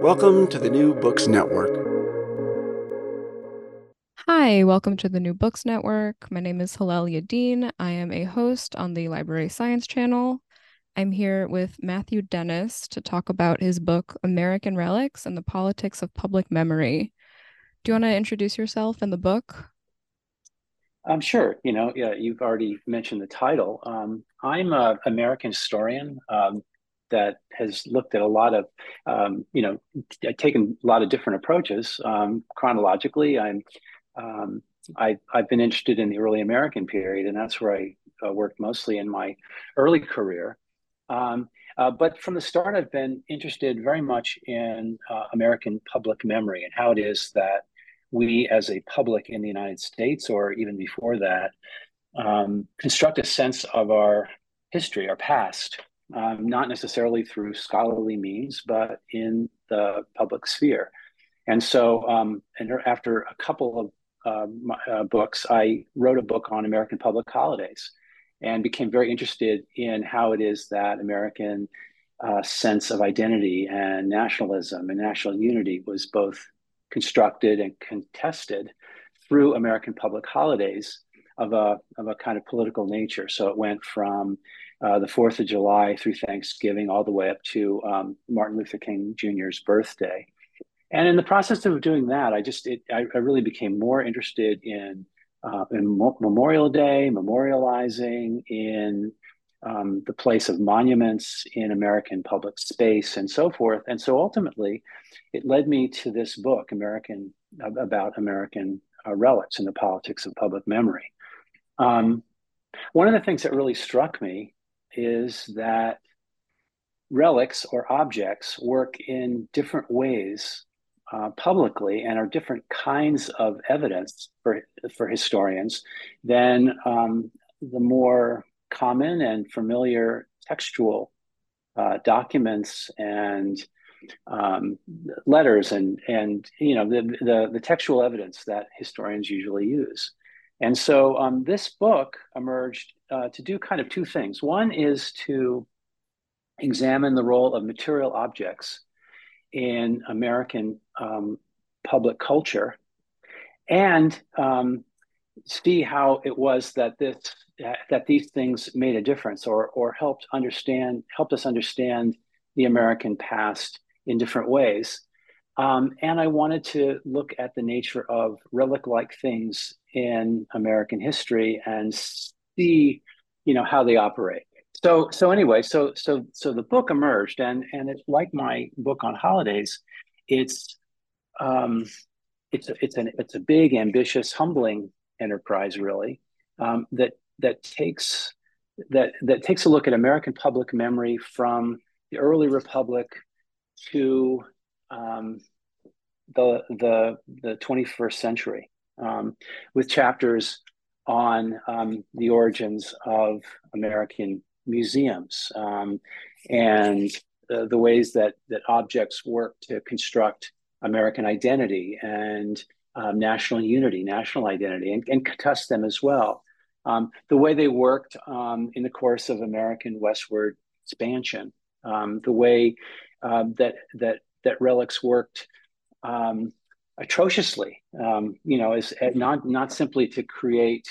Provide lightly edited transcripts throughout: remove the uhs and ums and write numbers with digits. Welcome to the New Books Network. Hi, welcome to the New Books Network. My name is Hallel Yadin. I am a host on the Library Science Channel. I'm here with Matthew Dennis to talk about his book, American Relics and the Politics of Public Memory. Do you want to introduce yourself and the book? Sure. You've already mentioned the title. I'm an American historian. That has looked at a lot of, taken a lot of different approaches. Chronologically, I've been interested in the early American period, and that's where I worked mostly in my early career. But from the start, I've been interested very much in American public memory and how it is that we as a public in the United States, or even before that, construct a sense of our history, our past. Not necessarily through scholarly means, but in the public sphere. And so and after a couple of books, I wrote a book on American public holidays and became very interested in how it is that American sense of identity and nationalism and national unity was both constructed and contested through American public holidays of a kind of political nature. So it went from the 4th of July through Thanksgiving, all the way up to Martin Luther King Jr.'s birthday. And in the process of doing that, I really became more interested in Memorial Day, memorializing, in the place of monuments in American public space and so forth. And so ultimately, it led me to this book, about American relics and the politics of public memory. One of the things that really struck me is that relics or objects work in different ways publicly and are different kinds of evidence for historians than the more common and familiar textual documents and letters and the textual evidence that historians usually use. And so this book emerged to do kind of two things. One is to examine the role of material objects in American public culture and see how it was that these things made a difference or helped us understand the American past in different ways. And I wanted to look at the nature of relic-like things in American history and see, how they operate. So anyway, the book emerged, and it's like my book on holidays. It's a big, ambitious, humbling enterprise, really, that takes a look at American public memory from the early Republic to the 21st century, with chapters on the origins of American museums and the ways that objects work to construct American identity and national identity, and contest them as well. The way they worked in the course of American westward expansion, the way that relics worked atrociously, is not simply to create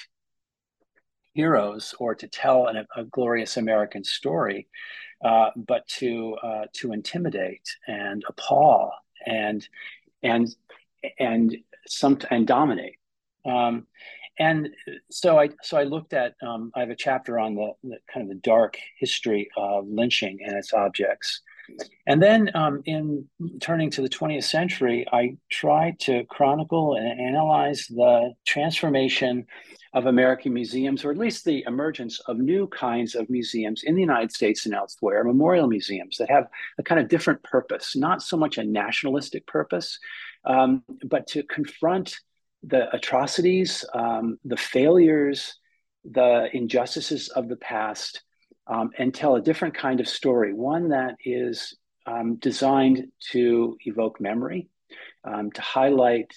heroes or to tell a glorious American story, but to intimidate and appall and dominate. And so I looked at. I have a chapter on the kind of the dark history of lynching and its objects. And then in turning to the 20th century, I tried to chronicle and analyze the transformation of American museums, or at least the emergence of new kinds of museums in the United States and elsewhere, memorial museums that have a kind of different purpose, not so much a nationalistic purpose, but to confront the atrocities, the failures, the injustices of the past, and tell a different kind of story, one that is designed to evoke memory, to highlight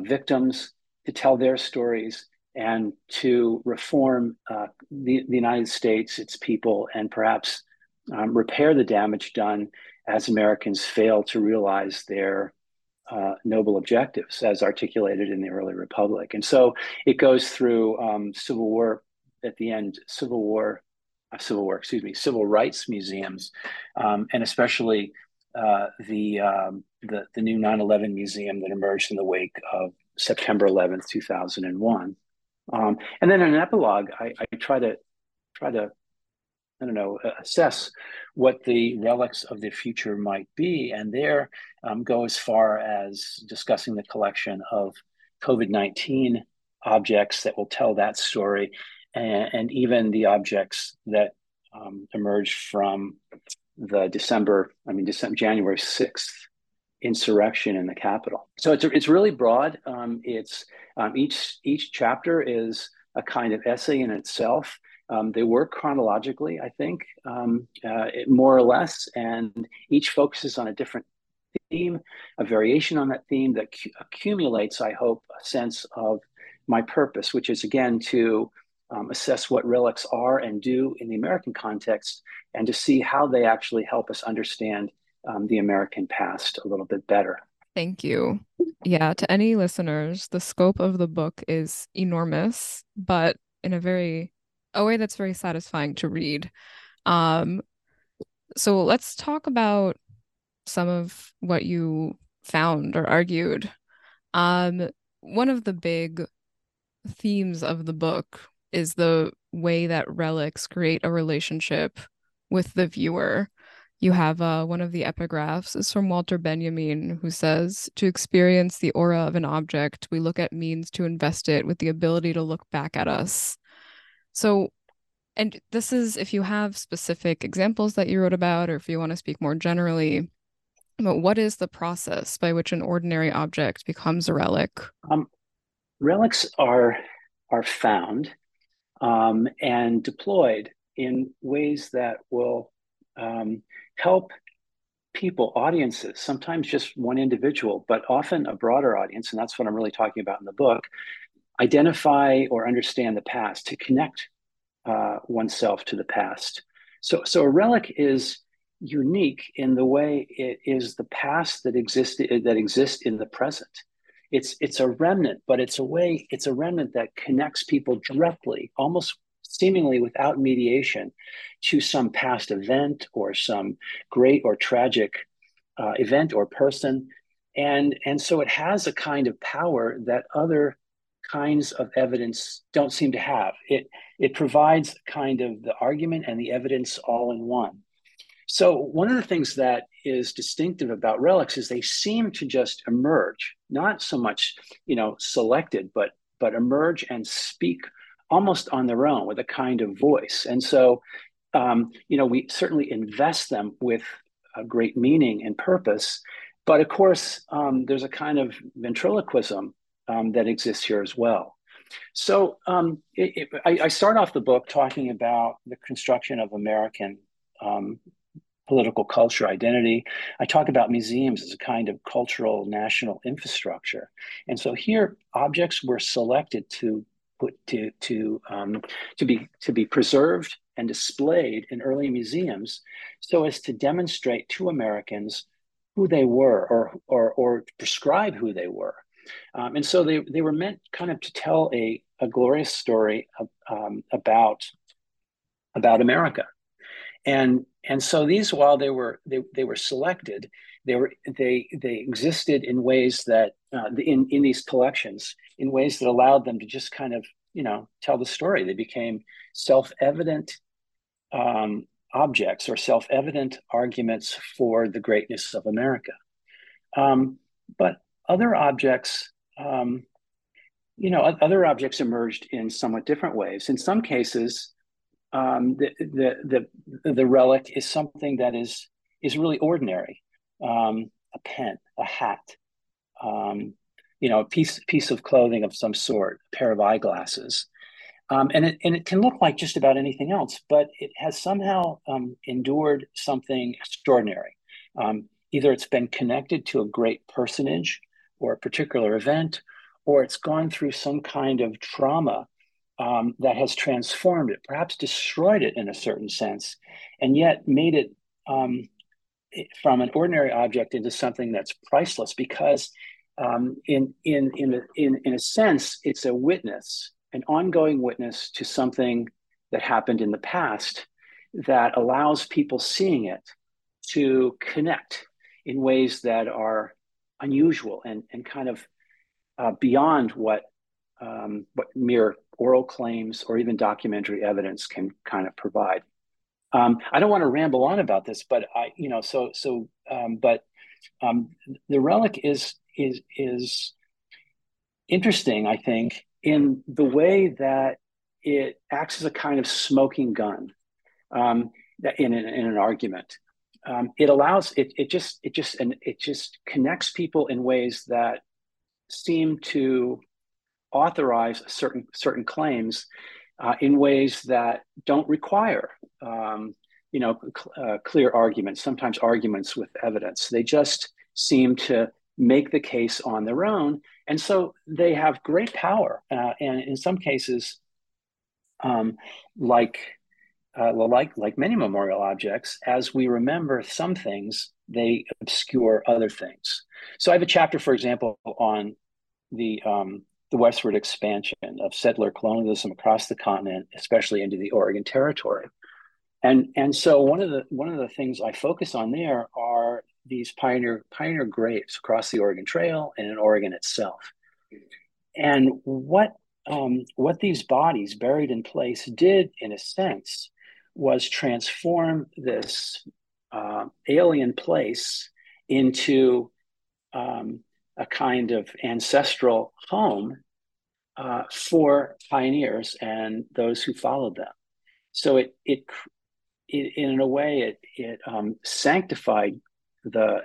victims, to tell their stories, and to reform the United States, its people, and perhaps repair the damage done as Americans fail to realize their noble objectives as articulated in the early republic. And so it goes through Civil War at the end, civil rights museums, and especially the new 9/11 museum that emerged in the wake of September 11th, 2001. And then in an epilogue, I try to assess what the relics of the future might be, and there go as far as discussing the collection of COVID-19 objects that will tell that story, and even the objects that emerged from the January 6th insurrection in the Capitol. So it's really broad. Each chapter is a kind of essay in itself. They work chronologically, I think, more or less, and each focuses on a different theme, a variation on that theme that accumulates, I hope, a sense of my purpose, which is, again, to assess what relics are and do in the American context, and to see how they actually help us understand the American past a little bit better. Thank you. Yeah, to any listeners, the scope of the book is enormous, but in a way that's very satisfying to read. So let's talk about some of what you found or argued. One of the big themes of the book is the way that relics create a relationship with the viewer. You have one of the epigraphs is from Walter Benjamin, who says, "To experience the aura of an object, we look at means to invest it with the ability to look back at us." So, and this is if you have specific examples that you wrote about, or if you want to speak more generally, but what is the process by which an ordinary object becomes a relic? Relics are found and deployed in ways that will help people, audiences, sometimes just one individual, but often a broader audience, and that's what I'm really talking about in the book, identify or understand the past, to connect oneself to the past. So a relic is unique in the way it is the past that exists in the present. It's a remnant, but it's a remnant that connects people directly, almost seemingly without mediation, to some past event or some great or tragic event or person. And so it has a kind of power that other kinds of evidence don't seem to have. It provides kind of the argument and the evidence all in one. So one of the things that is distinctive about relics is they seem to just emerge, not so much, selected, but emerge and speak almost on their own with a kind of voice. And so, we certainly invest them with a great meaning and purpose. But of course, there's a kind of ventriloquism that exists here as well. So I start off the book talking about the construction of American political culture, identity. I talk about museums as a kind of cultural national infrastructure. And so here, objects were selected to be preserved and displayed in early museums so as to demonstrate to Americans who they were or prescribe who they were. And so they were meant kind of to tell a glorious story about America, and so these, while they were selected, they existed in ways that in these collections, in ways that allowed them to just kind of tell the story. They became self-evident objects or self-evident arguments for the greatness of America, but. Other objects emerged in somewhat different ways. In some cases, the relic is something that is really ordinary: a pen, a hat, a piece of clothing of some sort, a pair of eyeglasses, and it can look like just about anything else, but it has somehow endured something extraordinary. Either it's been connected to a great personage or a particular event, or it's gone through some kind of trauma that has transformed it, perhaps destroyed it in a certain sense, and yet made it from an ordinary object into something that's priceless, because in a sense, it's a witness, an ongoing witness to something that happened in the past that allows people seeing it to connect in ways that are unusual and kind of beyond what mere oral claims or even documentary evidence can kind of provide. I don't want to ramble on about this, but the relic is interesting, I think, in the way that it acts as a kind of smoking gun in an argument. It allows it just connects people in ways that seem to authorize certain claims in ways that don't require clear arguments. Sometimes arguments with evidence. They just seem to make the case on their own, and so they have great power. And in some cases, like many memorial objects, as we remember some things, they obscure other things. So I have a chapter, for example, on the westward expansion of settler colonialism across the continent, especially into the Oregon Territory. And so one of the things I focus on there are these pioneer graves across the Oregon Trail and in Oregon itself. And what these bodies buried in place did, in a sense, was transform this alien place into a kind of ancestral home for pioneers and those who followed them. So it in a way it sanctified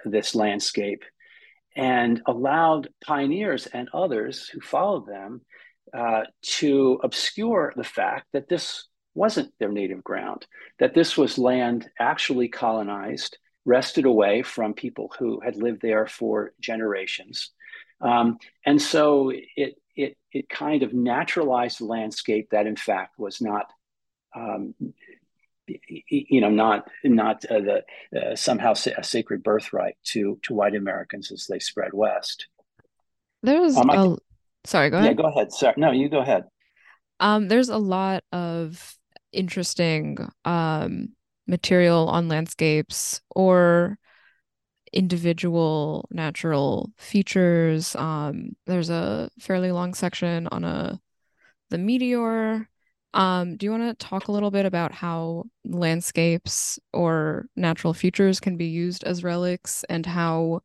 this landscape and allowed pioneers and others who followed them to obscure the fact that this wasn't their native ground, that this was land actually colonized, wrested away from people who had lived there for generations. And so it kind of naturalized the landscape that in fact was not somehow a sacred birthright to white Americans as they spread west. There's sorry, go ahead. Yeah, go ahead. Sorry. No, you go ahead. There's a lot of interesting material on landscapes or individual natural features. There's a fairly long section on the meteor. Do you want to talk a little bit about how landscapes or natural features can be used as relics, and how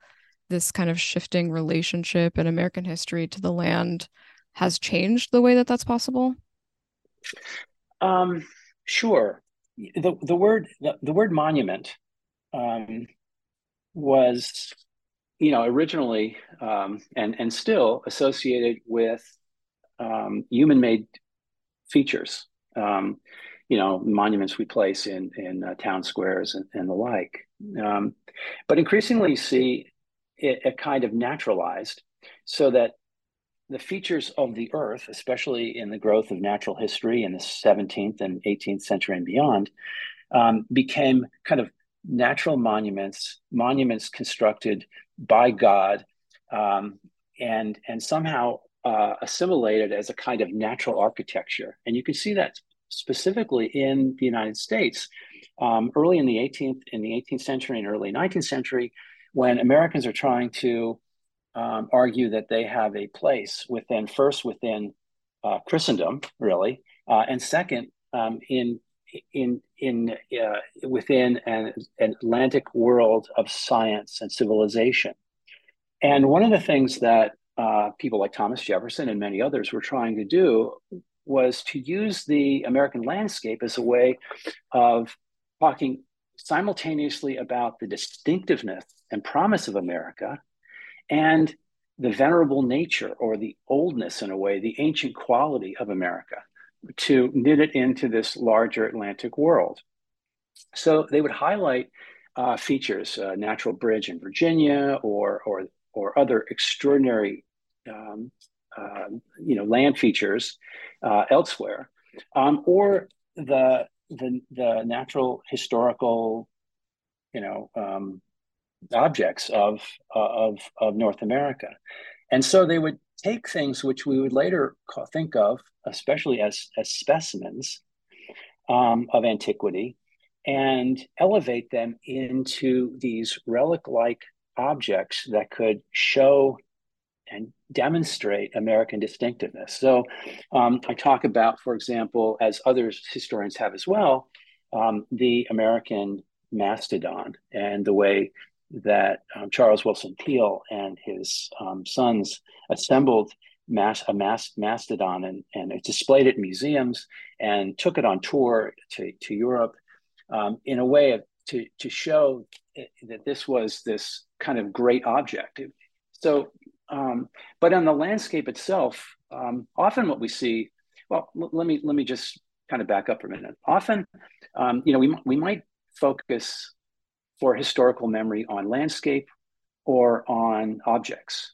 this kind of shifting relationship in American history to the land has changed the way that that's possible? Sure. The word monument was, originally and still associated with human-made features. Monuments we place in town squares and the like. But increasingly, you see it kind of naturalized, so that the features of the earth, especially in the growth of natural history in the 17th and 18th century and beyond, became kind of natural monuments constructed by God, and somehow assimilated as a kind of natural architecture. And you can see that specifically in the United States, early in the 18th century and early 19th century, when Americans are trying to argue that they have a place within Christendom, really, and second, in within an Atlantic world of science and civilization. And one of the things that people like Thomas Jefferson and many others were trying to do was to use the American landscape as a way of talking simultaneously about the distinctiveness and promise of America and the venerable nature, or the oldness in a way, the ancient quality of America, to knit it into this larger Atlantic world. So they would highlight features, Natural Bridge in Virginia, or other extraordinary land features elsewhere, or the natural historical objects of North America. And so they would take things which we would later think of, especially as specimens of antiquity, and elevate them into these relic-like objects that could show and demonstrate American distinctiveness. So I talk about, for example, as other historians have as well, the American mastodon and the way that Charles Wilson Peale and his sons assembled a mastodon and displayed it in museums and took it on tour to Europe in a way to show that this was this kind of great object. So, but on the landscape itself, often what we see, well, let me just kind of back up for a minute. Often, we might focus for historical memory on landscape or on objects.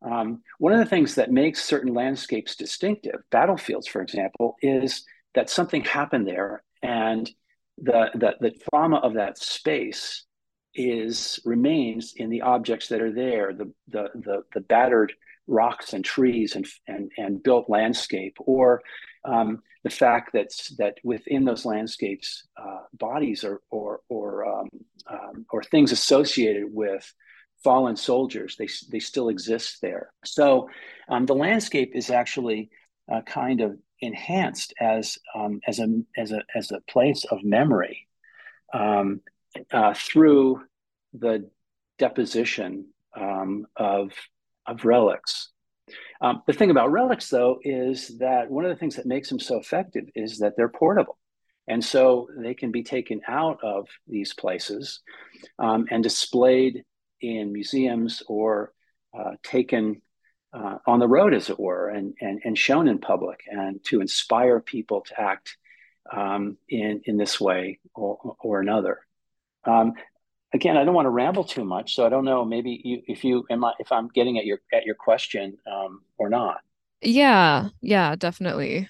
One of the things that makes certain landscapes distinctive, battlefields, for example, is that something happened there and the trauma of that space remains in the objects that are there, the battered rocks and trees and built landscape, or the fact that within those landscapes, bodies or things associated with fallen soldiers, they still exist there. So the landscape is actually kind of enhanced as a place of memory through the deposition of relics. The thing about relics, though, is that one of the things that makes them so effective is that they're portable. And so they can be taken out of these places and displayed in museums or taken on the road, as it were, and shown in public, and to inspire people to act in this way or another. Again, I don't want to ramble too much, so I don't know. Maybe if I'm getting at your question or not. Yeah, definitely.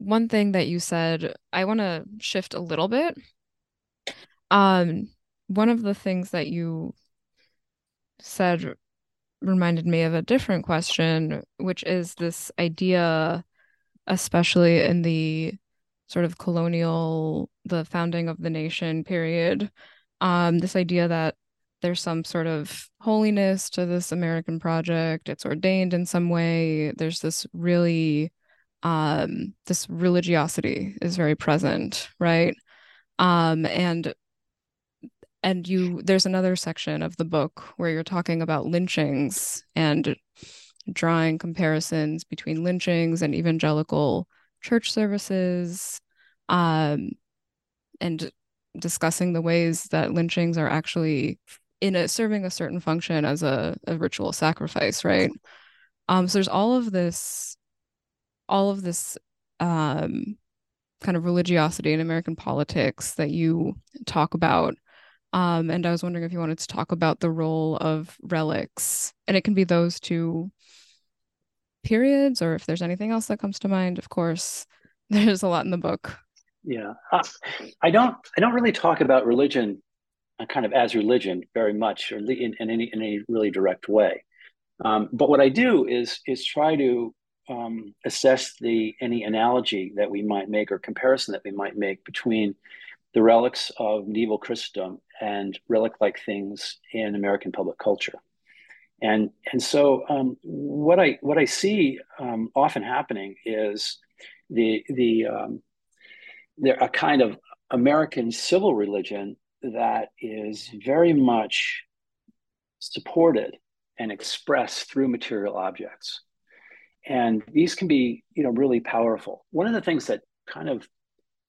One thing that you said, I want to shift a little bit. One of the things that you said reminded me of a different question, which is this idea, especially in the sort of colonial, the founding of the nation period, this idea that there's some sort of holiness to this American project, it's ordained in some way, there's this really, this religiosity is very present, right? And there's another section of the book where you're talking about lynchings and drawing comparisons between lynchings and evangelical church services, and discussing the ways that lynchings are actually serving a certain function as a ritual sacrifice, right? So there's all of this kind of religiosity in American politics that you talk about. And I was wondering if you wanted to talk about the role of relics, and it can be those two periods, or if there's anything else that comes to mind. Of course, there's a lot in the book. Yeah, I don't really talk about religion, kind of as religion, very much, or in any really direct way. But what I do is try to assess any analogy that we might make, or comparison that we might make, between the relics of medieval Christendom and relic-like things in American public culture. And so what I see often happening is there a kind of American civil religion that is very much supported and expressed through material objects, and these can be really powerful. One of the things that kind of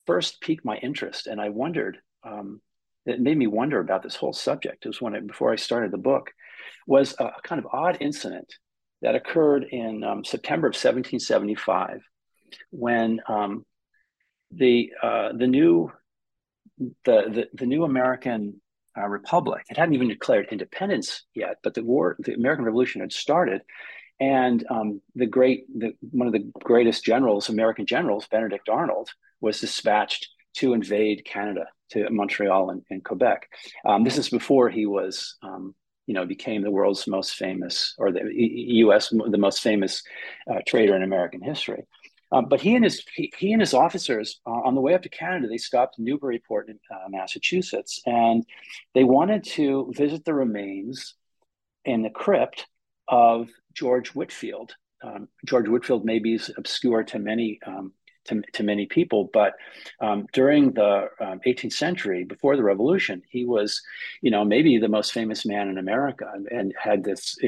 first piqued my interest, and I wondered, that made me wonder about this whole subject, is before I started the book, was a kind of odd incident that occurred in September of 1775, when the new American Republic, it hadn't even declared independence yet, but the American Revolution had started, and one of the greatest generals, American generals, Benedict Arnold, was dispatched to invade Canada to Montreal and Quebec. This is before he was, became the world's most famous, or the U.S. the most famous trader in American history. But he and his officers, on the way up to Canada, they stopped in Newburyport in Massachusetts, and they wanted to visit the remains in the crypt of George Whitefield. George Whitefield may be obscure to many people, but during the 18th century, before the Revolution, he was, maybe the most famous man in America, and had this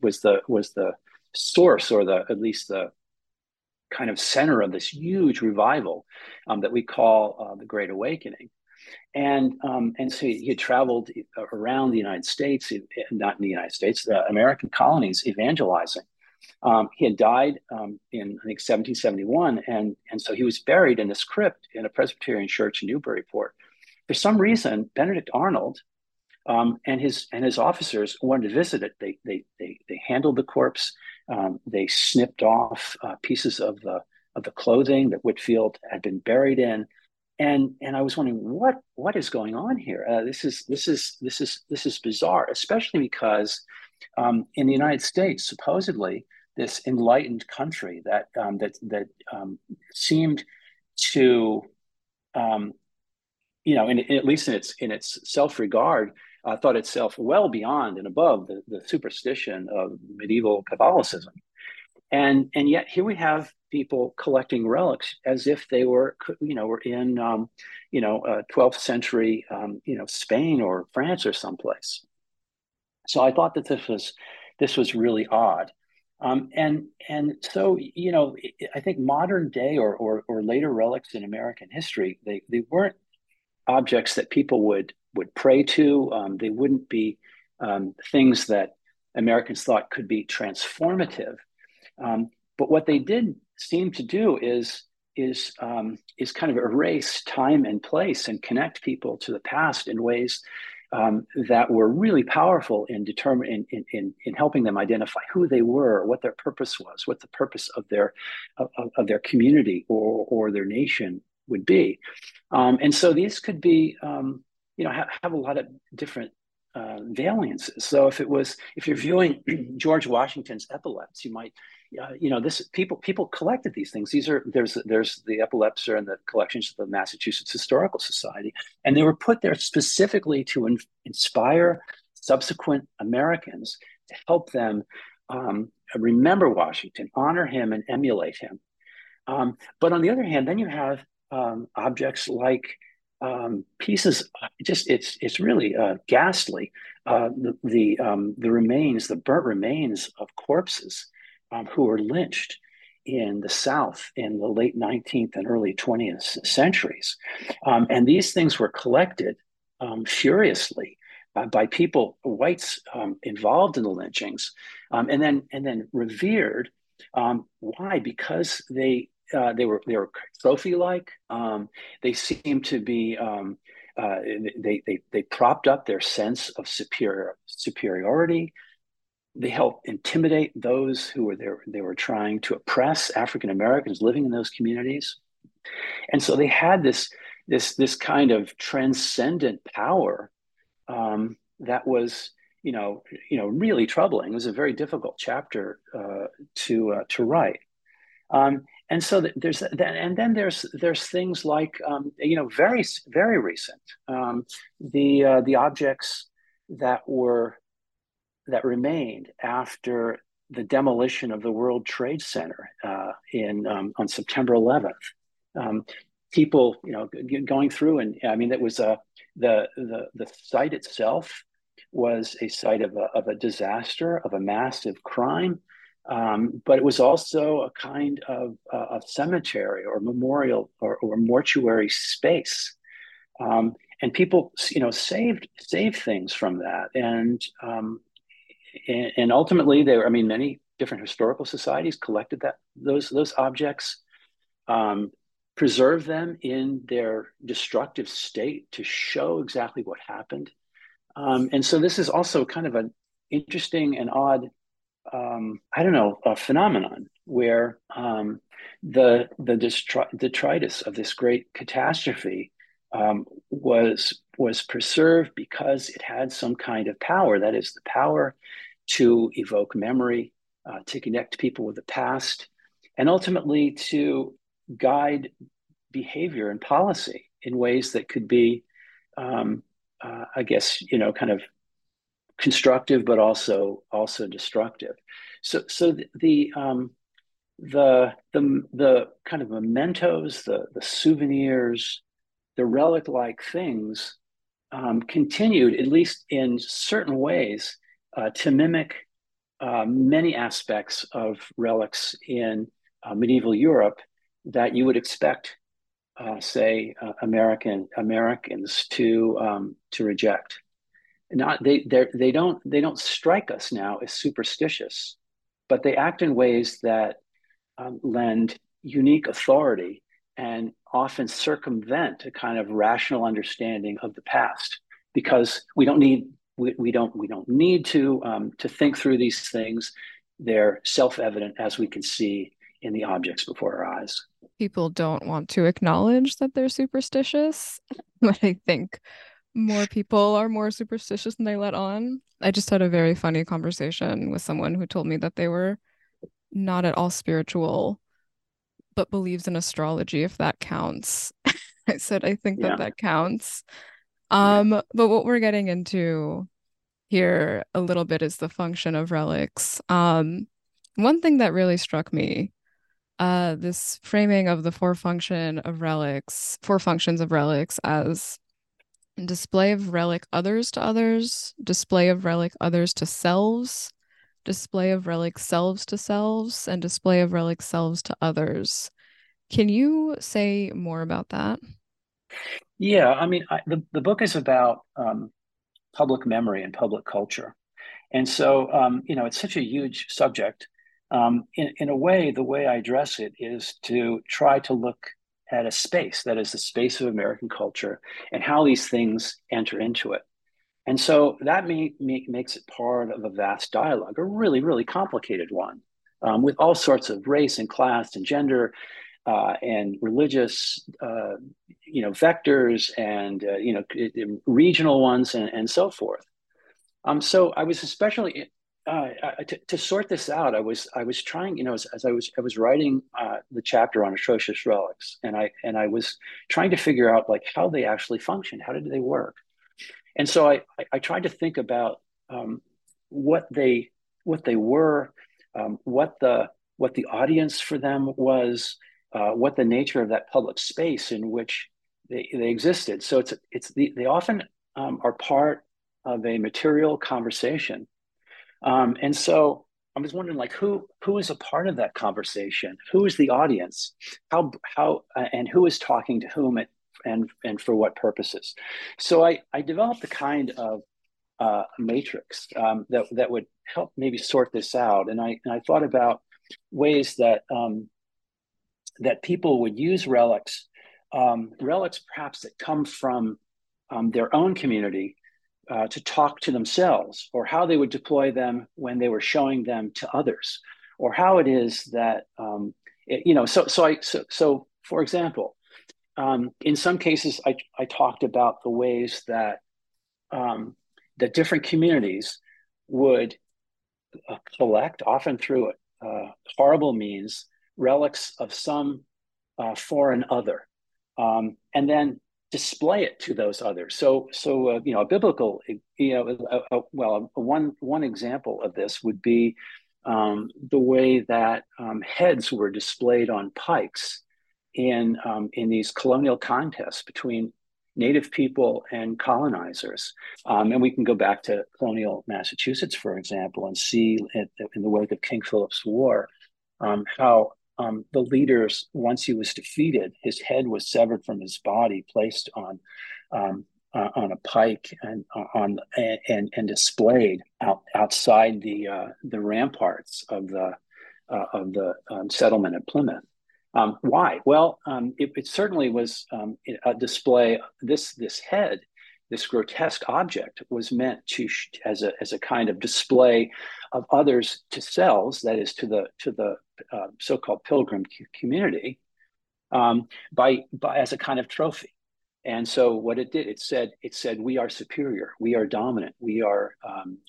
was the source, or the at least the kind of center of this huge revival that we call the Great Awakening. And so he had traveled around the United States, not in the United States, the American colonies, evangelizing. He had died in, I think, 1771, and so he was buried in this crypt in a Presbyterian church in Newburyport. For some reason, Benedict Arnold and his officers wanted to visit it. They handled the corpse. They snipped off pieces of the clothing that Whitefield had been buried in, and I was wondering what is going on here. This is bizarre, especially because in the United States, supposedly this enlightened country that seemed to, at least in its self-regard, thought itself well beyond and above the superstition of medieval Catholicism, and yet here we have people collecting relics as if they were in 12th century Spain or France or someplace. So I thought that this was really odd, and so I think modern day or later relics in American history, they weren't objects that people would pray to. They wouldn't be things that Americans thought could be transformative. But what they did seem to do is kind of erase time and place and connect people to the past in ways that were really powerful in in helping them identify who they were, what their purpose was, what the purpose of their community or their nation would be, and so these could be have a lot of different variances. So if you're viewing George Washington's epaulets, you might people collected these things. These are there's the epaulets are in the collections of the Massachusetts Historical Society, and they were put there specifically to inspire subsequent Americans, to help them remember Washington, honor him, and emulate him. But on the other hand, then you have objects like pieces. Just it's really ghastly. The remains, the burnt remains of corpses who were lynched in the South in the late 19th and early 20th centuries. And these things were collected furiously by people, whites involved in the lynchings, and then revered. Why? Because they were trophy-like. They seemed to be they propped up their sense of superiority. They helped intimidate those who were there. They were trying to oppress African Americans living in those communities, and so they had this kind of transcendent power that was really troubling. It was a very difficult chapter to write, and so there's that. And then there's things like very very recent the objects that remained after the demolition of the World Trade Center on September 11th. People, going through, and I mean, that was the site itself was a site of a disaster, of a massive crime, but it was also a kind of cemetery or memorial or mortuary space. And people, saved things from that, and ultimately, many different historical societies collected those objects, preserved them in their destructive state to show exactly what happened. And so this is also kind of an interesting and odd, phenomenon where the detritus of this great catastrophe was preserved because it had some kind of power. That is, the power to evoke memory, to connect people with the past, and ultimately to guide behavior and policy in ways that could be, I guess, you know, kind of constructive, but also destructive. So the kind of mementos, the souvenirs, the relic-like things continued, at least in certain ways, to mimic many aspects of relics in medieval Europe that you would expect, say, Americans to reject. Not they don't strike us now as superstitious, but they act in ways that lend unique authority and often circumvent a kind of rational understanding of the past, because we don't need to think through these things. They're self-evident, as we can see in the objects before our eyes. People don't want to acknowledge that they're superstitious, but I think more people are more superstitious than they let on. I just had a very funny conversation with someone who told me that they were not at all spiritual, but believes in astrology, if that counts. I said, I think that counts. Yeah. But what we're getting into here a little bit is the function of relics. One thing that really struck me, this framing of the four functions of relics as display of relic others to others, display of relic others to selves, display of relic selves to selves, and display of relic selves to others. Can you say more about that? Yeah, I mean, the book is about public memory and public culture. And so, you know, it's such a huge subject. In a way, the way I address it is to try to look at a space that is the space of American culture and how these things enter into it. And so that makes it part of a vast dialogue, a really, really complicated one, with all sorts of race and class and gender and religious, you know, vectors and, you know, regional ones and so forth. So I was especially to sort this out. I was trying, you know, as I was writing the chapter on atrocious relics, and I was trying to figure out like how they actually function, how did they work, and so I tried to think about what they were, what the audience for them was, what the nature of that public space in which they existed. So they often are part of a material conversation. And so I was wondering, like, who is a part of that conversation? Who is the audience? How and who is talking to whom and for what purposes? So I developed a kind of matrix that would help maybe sort this out. And I thought about ways that that people would use relics perhaps that come from their own community, to talk to themselves, or how they would deploy them when they were showing them to others, or how it is that So for example, in some cases, I talked about the ways that that different communities would collect, often through horrible means, relics of some foreign other, and then display it to those others. So you know, a biblical, you know, one example of this would be the way that heads were displayed on pikes in these colonial contests between native people and colonizers. And we can go back to colonial Massachusetts, for example, and see in the wake of King Philip's War how the leaders, once he was defeated, his head was severed from his body, placed on a pike and displayed outside the ramparts of the settlement at Plymouth. Why? Well, it certainly was a display. This head, this grotesque object, was meant to as a kind of display of others to selves, that is, to the so-called pilgrim community, by as a kind of trophy. And so what it did, it said, we are superior, we are dominant, we are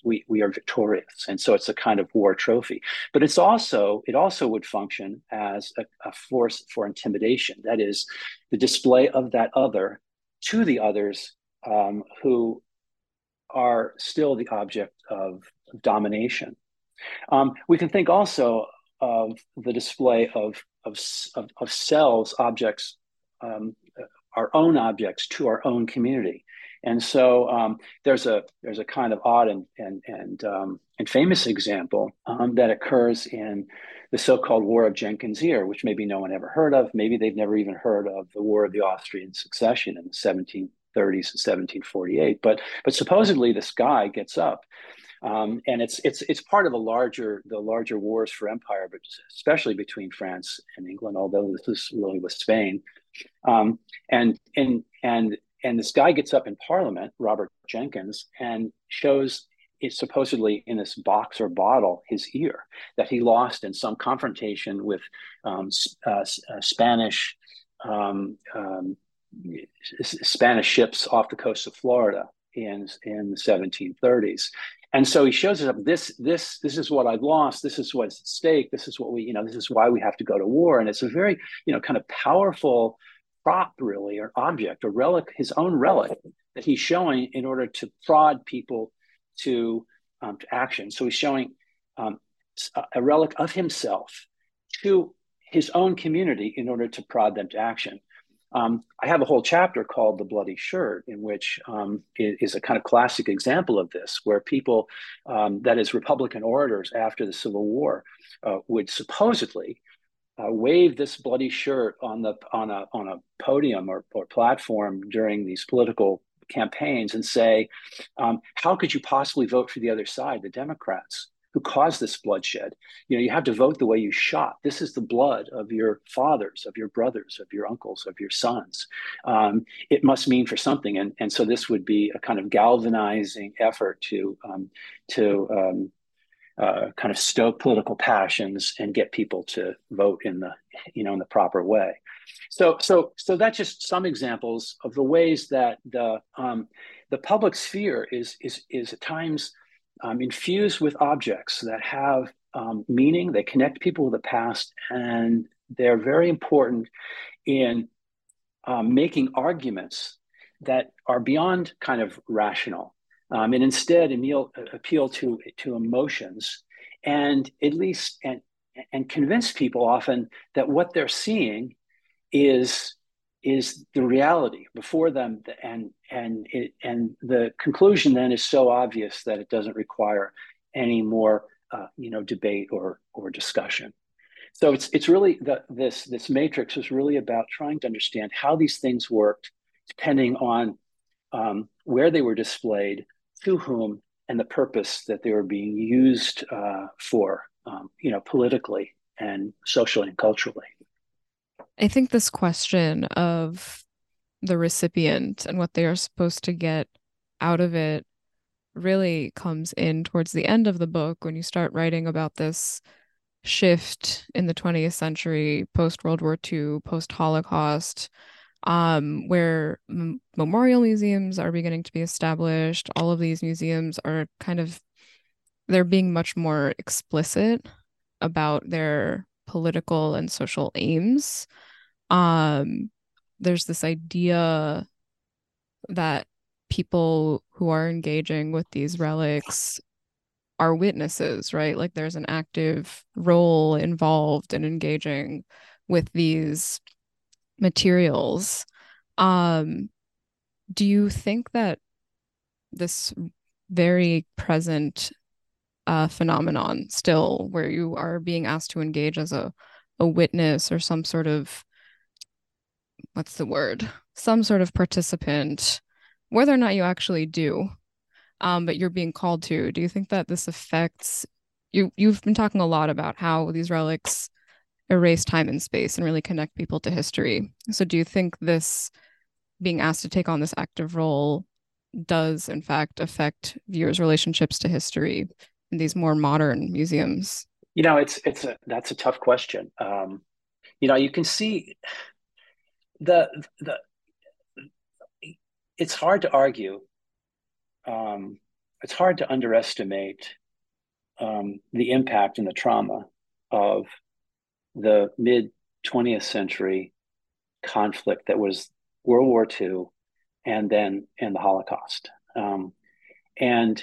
victorious. And so it's a kind of war trophy, but it's also, it also would function as a force for intimidation. That is the display of that other to the others who are still the object of domination. We can think also of the display of selves, objects, our own objects to our own community. And so there's a kind of odd and famous example that occurs in the so-called War of Jenkins' Ear, which maybe no one ever heard of. Maybe they've never even heard of the War of the Austrian Succession in the 1730s and 1748. But supposedly this guy gets up, and it's part of the larger wars for empire, but especially between France and England, although this is really with Spain. And this guy gets up in Parliament, Robert Jenkins, and shows it supposedly in this box or bottle, his ear that he lost in some confrontation with Spanish ships off the coast of Florida in the 1730s. And so he shows us up. This is what I've lost. This is what's at stake. This is what we, this is why we have to go to war. And it's a very, kind of powerful prop, really, or object, a relic, his own relic that he's showing in order to prod people to action. So he's showing a relic of himself to his own community in order to prod them to action. I have a whole chapter called The Bloody Shirt, in which is a kind of classic example of this, where people, that is Republican orators after the Civil War, would supposedly wave this bloody shirt on a podium or platform during these political campaigns and say, how could you possibly vote for the other side, the Democrats, who caused this bloodshed? You have to vote the way you shot. This is the blood of your fathers, of your brothers, of your uncles, of your sons. It must mean for something. And so this would be a kind of galvanizing effort to kind of stoke political passions and get people to vote in the, in the proper way. So that's just some examples of the ways that the public sphere is at times infused with objects that have meaning. They connect people with the past, and they're very important in making arguments that are beyond kind of rational, and instead appeal to emotions, and at least and convince people often that what they're seeing is the reality before them, and the conclusion then is so obvious that it doesn't require any more debate or discussion. So it's really this matrix is really about trying to understand how these things worked, depending on where they were displayed, to whom, and the purpose that they were being used for, politically and socially and culturally. I think this question of the recipient and what they are supposed to get out of it really comes in towards the end of the book, when you start writing about this shift in the 20th century, post-World War II, post-Holocaust, where memorial museums are beginning to be established. All of these museums are they're being much more explicit about their political and social aims. There's this idea that people who are engaging with these relics are witnesses, right? Like there's an active role involved in engaging with these materials. Do you think that this very present phenomenon still, where you are being asked to engage as a witness or some sort of participant, whether or not you actually do, but you're being called to. Do you think that this affects you? You've been talking a lot about how these relics erase time and space and really connect people to history. So do you think this being asked to take on this active role does in fact affect viewers' relationships to history in these more modern museums? That's a tough question. You can see The it's hard to argue. It's hard to underestimate the impact and the trauma of the mid-20th century conflict that was World War II and the Holocaust. And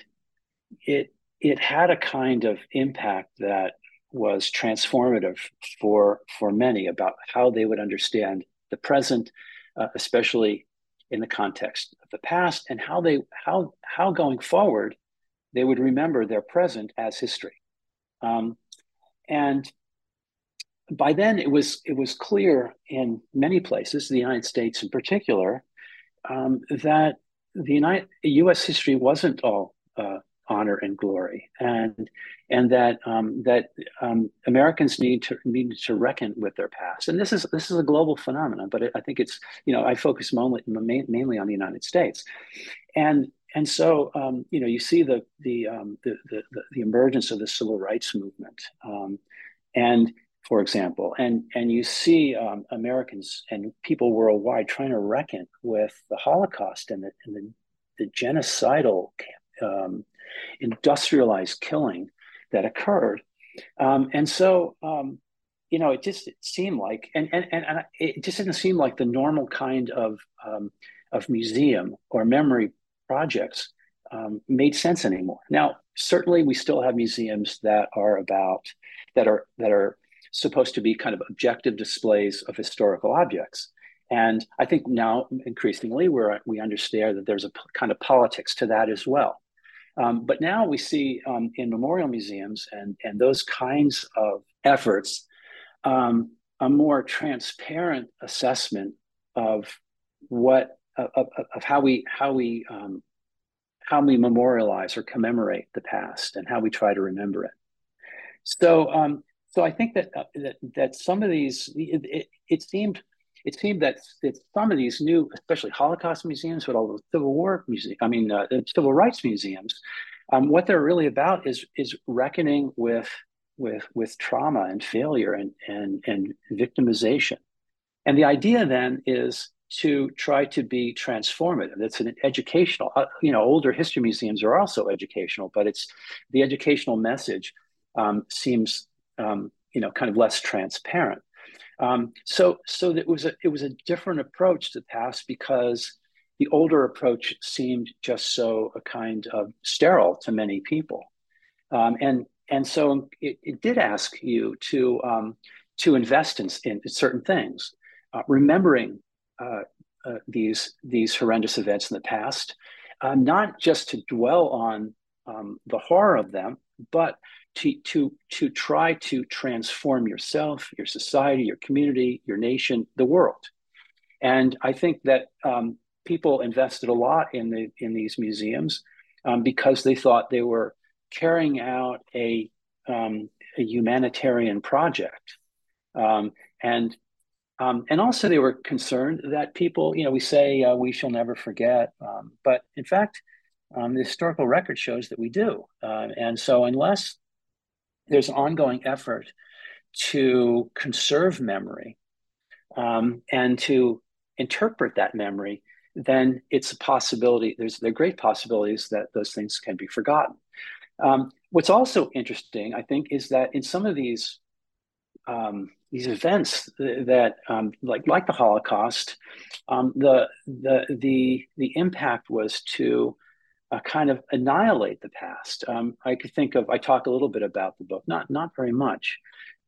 it had a kind of impact that was transformative for many about how they would understand the present, especially in the context of the past, and how going forward they would remember their present as history. And by then it was clear in many places, the United States in particular, that U.S. history wasn't all honor and glory, and that Americans need to reckon with their past. And this is a global phenomenon, but I think it's, I focus mainly on the United States, and so you see the emergence of the civil rights movement, and for example, and you see Americans and people worldwide trying to reckon with the Holocaust and the genocidal industrialized killing that occurred, and so it seemed like, and it just didn't seem like the normal kind of museum or memory projects made sense anymore. Now, certainly, we still have museums that are supposed to be kind of objective displays of historical objects. And I think now increasingly we understand that there's a kind of politics to that as well. But now we see in memorial museums and those kinds of efforts, a more transparent assessment of how we memorialize or commemorate the past and how we try to remember it. So so I think that some of these it seemed that some of these new, especially Holocaust museums, but all the Civil War museums, civil rights museums, what they're really about is reckoning with trauma and failure and victimization. And the idea then is to try to be transformative. It's an educational, older history museums are also educational, but it's the educational message seems, kind of less transparent. So it was a different approach to the past because the older approach seemed just so a kind of sterile to many people, and so it did ask you to invest in certain things, remembering these horrendous events in the past, not just to dwell on the horror of them, but to try to transform yourself, your society, your community, your nation, the world. And I think that people invested a lot in these museums because they thought they were carrying out a humanitarian project, and also they were concerned that people, we say we shall never forget, but in fact, the historical record shows that we do, and so unless there's an ongoing effort to conserve memory and to interpret that memory, then it's a possibility. There are great possibilities that those things can be forgotten. What's also interesting, I think, is that in some of these events that like the Holocaust, the impact was to kind of annihilate the past. I could think of, I talk a little bit about the book, not very much,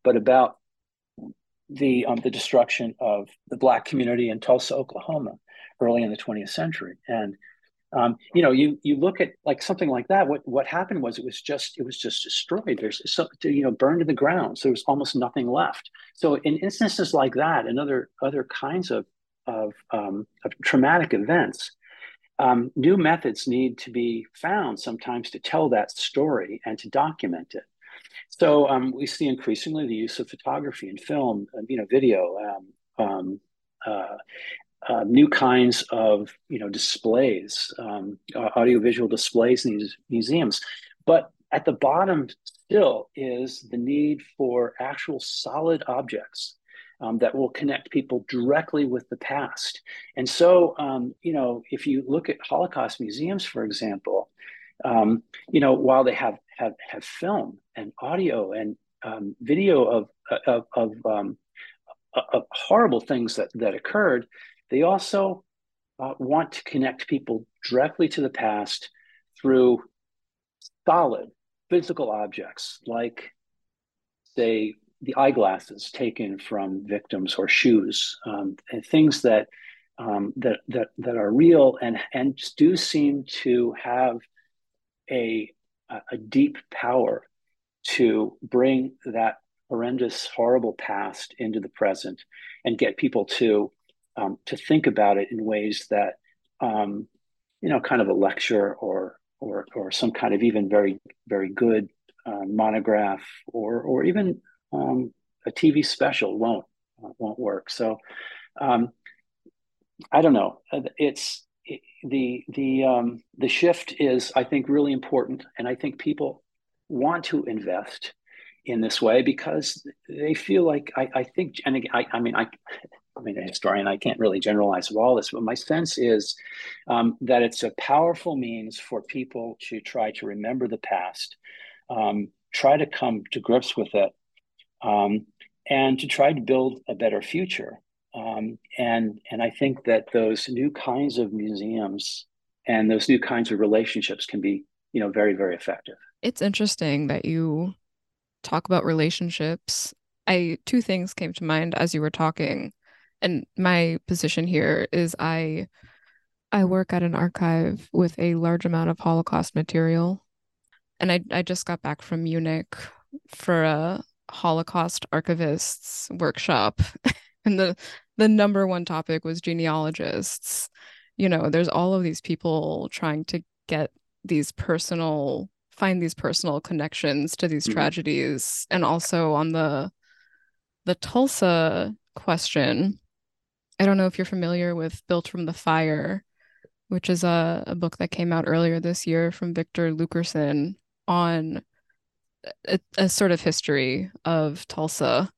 but about the destruction of the Black community in Tulsa, Oklahoma, early in the 20th century. And you look at like something like that. What happened was it was just destroyed. There's burned to the ground. So there was almost nothing left. So in instances like that and other kinds of traumatic events, new methods need to be found sometimes to tell that story and to document it. So we see increasingly the use of photography and film, video, new kinds of displays, audiovisual displays in these museums. But at the bottom still is the need for actual solid objects that will connect people directly with the past. And so, if you look at Holocaust museums, for example, while they have film and audio and video of horrible things that occurred, they also want to connect people directly to the past through solid physical objects, like, say, the eyeglasses taken from victims, or shoes, and things that are real and do seem to have a deep power to bring that horrendous, horrible past into the present and get people to think about it in ways that, kind of a lecture or some kind of even very, very good monograph or even a TV special won't work. So I don't know. The shift is, I think, really important, and I think people want to invest in this way because they feel like I think, I mean, a historian, I can't really generalize of all this, but my sense is that it's a powerful means for people to try to remember the past, try to come to grips with it, and to try to build a better future. And I think that those new kinds of museums and those new kinds of relationships can be, very, very effective. It's interesting that you talk about relationships. Two things came to mind as you were talking, and my position here is I work at an archive with a large amount of Holocaust material, and I just got back from Munich for a Holocaust archivists workshop, and the number one topic was genealogists. There's all of these people trying to get find these personal connections to these tragedies, and also on the Tulsa question. I don't know if you're familiar with Built from the Fire, which is a book that came out earlier this year from Victor Luckerson on a sort of history of Tulsa.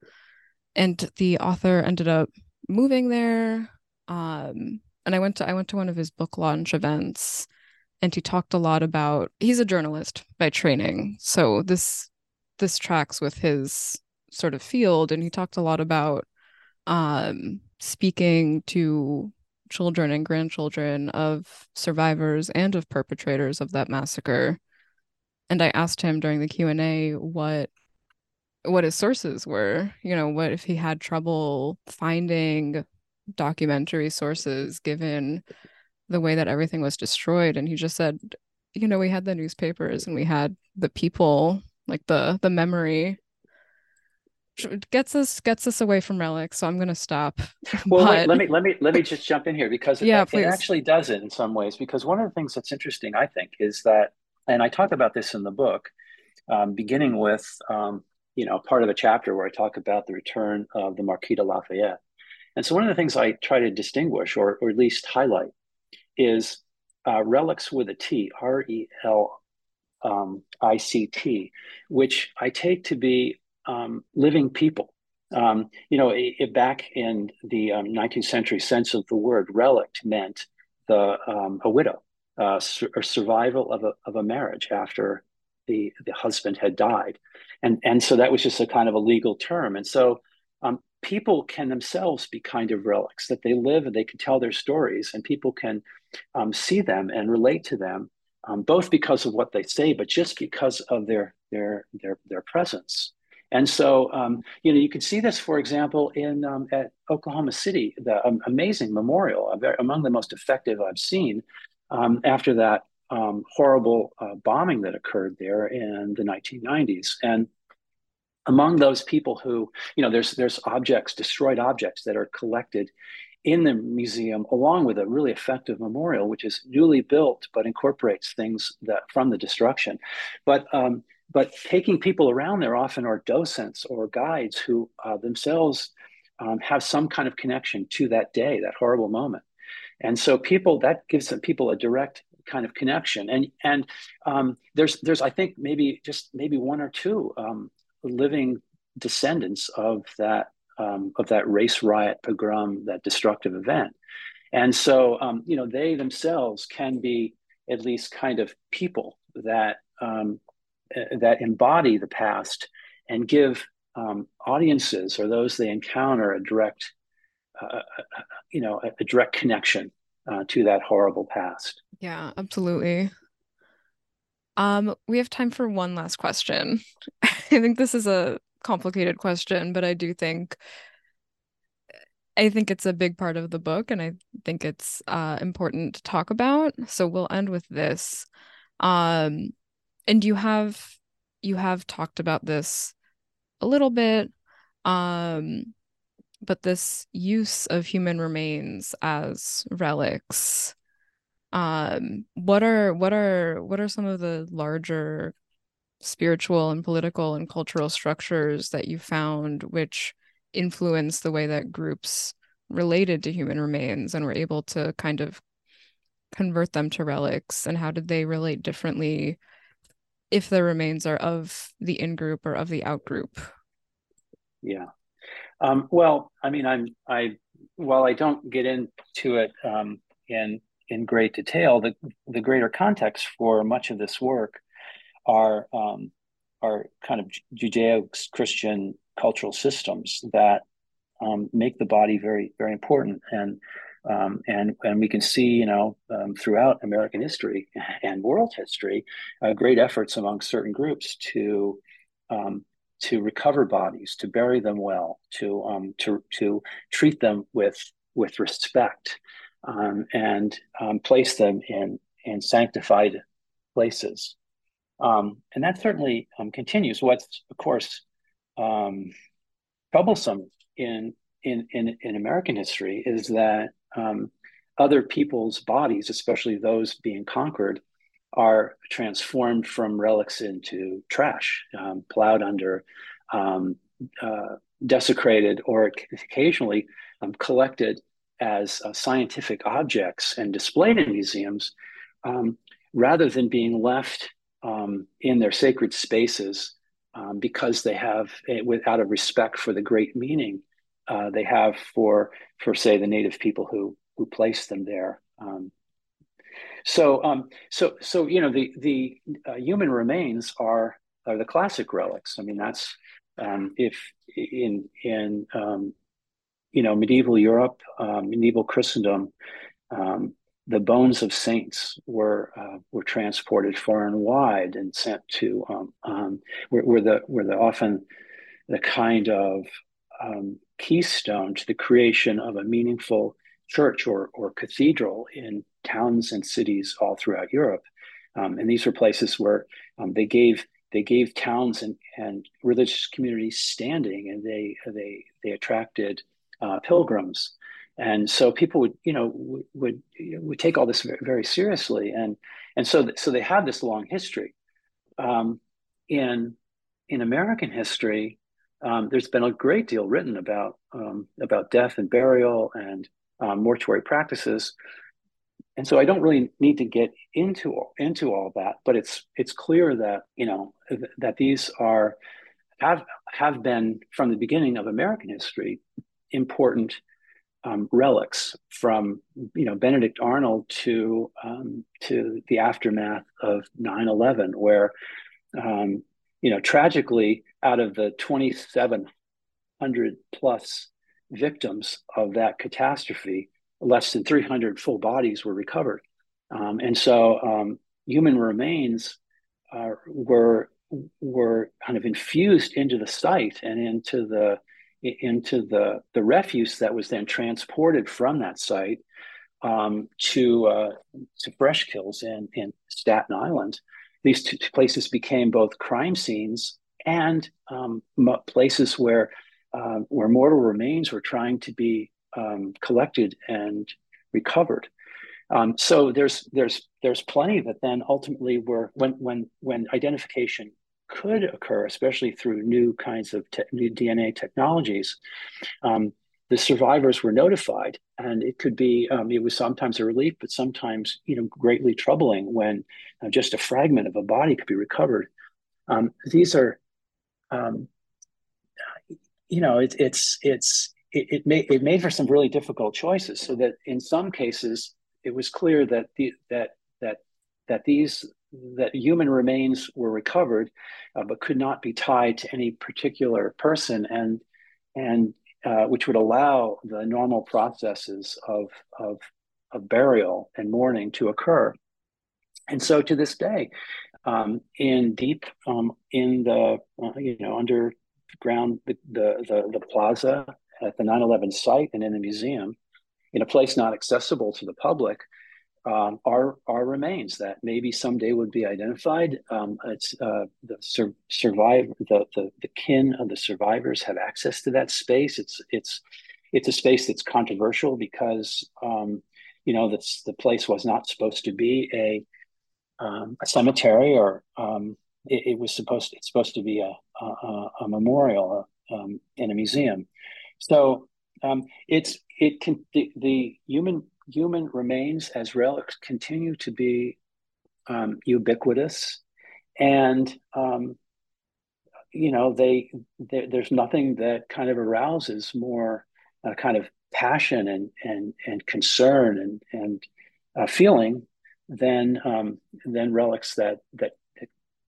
And the author ended up moving there. And I went to one of his book launch events, and he talked a lot about, he's a journalist by training, so this tracks with his sort of field. And he talked a lot about speaking to children and grandchildren of survivors and of perpetrators of that massacre. And I asked him during the Q&A what his sources were, what if he had trouble finding documentary sources given the way that everything was destroyed. And he just said, we had the newspapers and we had the people, like the memory. Gets us away from relics, so I'm going to stop. Well, but... wait, let me just jump in here, because it actually does it in some ways. Because one of the things that's interesting, I think, is that, and I talk about this in the book, beginning with part of a chapter where I talk about the return of the Marquis de Lafayette. And so one of the things I try to distinguish, or at least highlight, is relics with a T, RELICT, which I take to be living people. Back in the 19th century sense of the word, relict meant a widow, or survival of a marriage after the husband had died. And so that was just a kind of a legal term. And so people can themselves be kind of relics, that they live and they can tell their stories, and people can see them and relate to them, both because of what they say, but just because of their presence. And so, you can see this, for example, in at Oklahoma City, the amazing memorial, among the most effective I've seen, after that horrible bombing that occurred there in the 1990s. And among those people who, there's destroyed objects that are collected in the museum, along with a really effective memorial, which is newly built but incorporates things that from the destruction. But taking people around there often are docents or guides who themselves have some kind of connection to that day, that horrible moment. And so that gives people a direct kind of connection. And there's I think maybe one or two living descendants of that of that race riot, pogrom, that destructive event. And so, they themselves can be at least kind of people that that embody the past and give audiences or those they encounter a direct, a direct connection to that horrible past. Yeah, absolutely. We have time for one last question. I think this is a complicated question, but I do think it's a big part of the book, and I think it's important to talk about. So we'll end with this. And you have talked about this a little bit, but this use of human remains as relics. What are some of the larger spiritual and political and cultural structures that you found which influence the way that groups related to human remains and were able to kind of convert them to relics? And how did they relate differently if the remains are of the in-group or of the out-group? Yeah. While I don't get into it in great detail, the greater context for much of this work are kind of Judeo-Christian cultural systems that make the body very, very important, and we can see throughout American history and world history great efforts among certain groups to recover bodies, to bury them well, to treat them with respect, and place them in sanctified places. And that certainly continues. What's, of course, troublesome in American history is that other people's bodies, especially those being conquered, are transformed from relics into trash, plowed under, desecrated, or occasionally collected as scientific objects and displayed in museums, rather than being left in their sacred spaces, because they have, without a respect for the great meaning they have for say the native people who placed them there. The human remains are the classic relics. I mean, that's if in medieval Europe, medieval Christendom, the bones of saints were transported far and wide and sent to were the often the kind of keystone to the creation of a meaningful church or cathedral in towns and cities all throughout Europe, and these were places where they gave towns and religious communities standing, and they attracted pilgrims. And so people would take all this very, very seriously, and so they have this long history. In American history, there's been a great deal written about death and burial and mortuary practices, and so I don't really need to get into all that. But it's clear that that these have been from the beginning of American history important relics, from Benedict Arnold to the aftermath of 9/11, where tragically, out of the 2,700 plus victims of that catastrophe, less than 300 full bodies were recovered, and so human remains were kind of infused into the site and into the refuse that was then transported from that site to Fresh Kills in Staten Island. These two places became both crime scenes and places where mortal remains were trying to be collected and recovered. So there's plenty that then ultimately were when identification could occur, especially through new kinds of new DNA technologies. The survivors were notified, and it could be it was sometimes a relief, but sometimes greatly troubling when just a fragment of a body could be recovered. These are you know, it made for some really difficult choices. So that in some cases, it was clear that these human remains were recovered, but could not be tied to any particular person, and which would allow the normal processes of burial and mourning to occur. And so to this day, in the underground, the plaza at the 9/11 site and in the museum, in a place not accessible to the public, are remains that maybe someday would be identified. The kin of the survivors have access to that space. It's a space that's controversial because the place was not supposed to be a cemetery, or it's supposed to be a memorial in a museum. So the human remains as relics continue to be ubiquitous, and there's nothing that kind of arouses more kind of passion and concern and feeling than relics that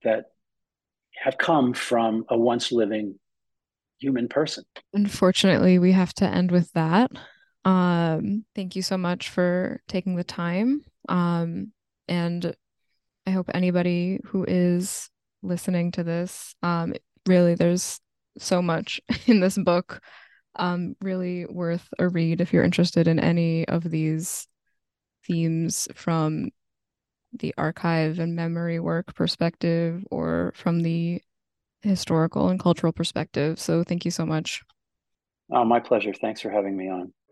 have come from a once living human person. Unfortunately, we have to end with that. Thank you so much for taking the time. And I hope anybody who is listening to this, really, there's so much in this book, really worth a read if you're interested in any of these themes from the archive and memory work perspective or from the historical and cultural perspective. So thank you so much. Oh, my pleasure. Thanks for having me on.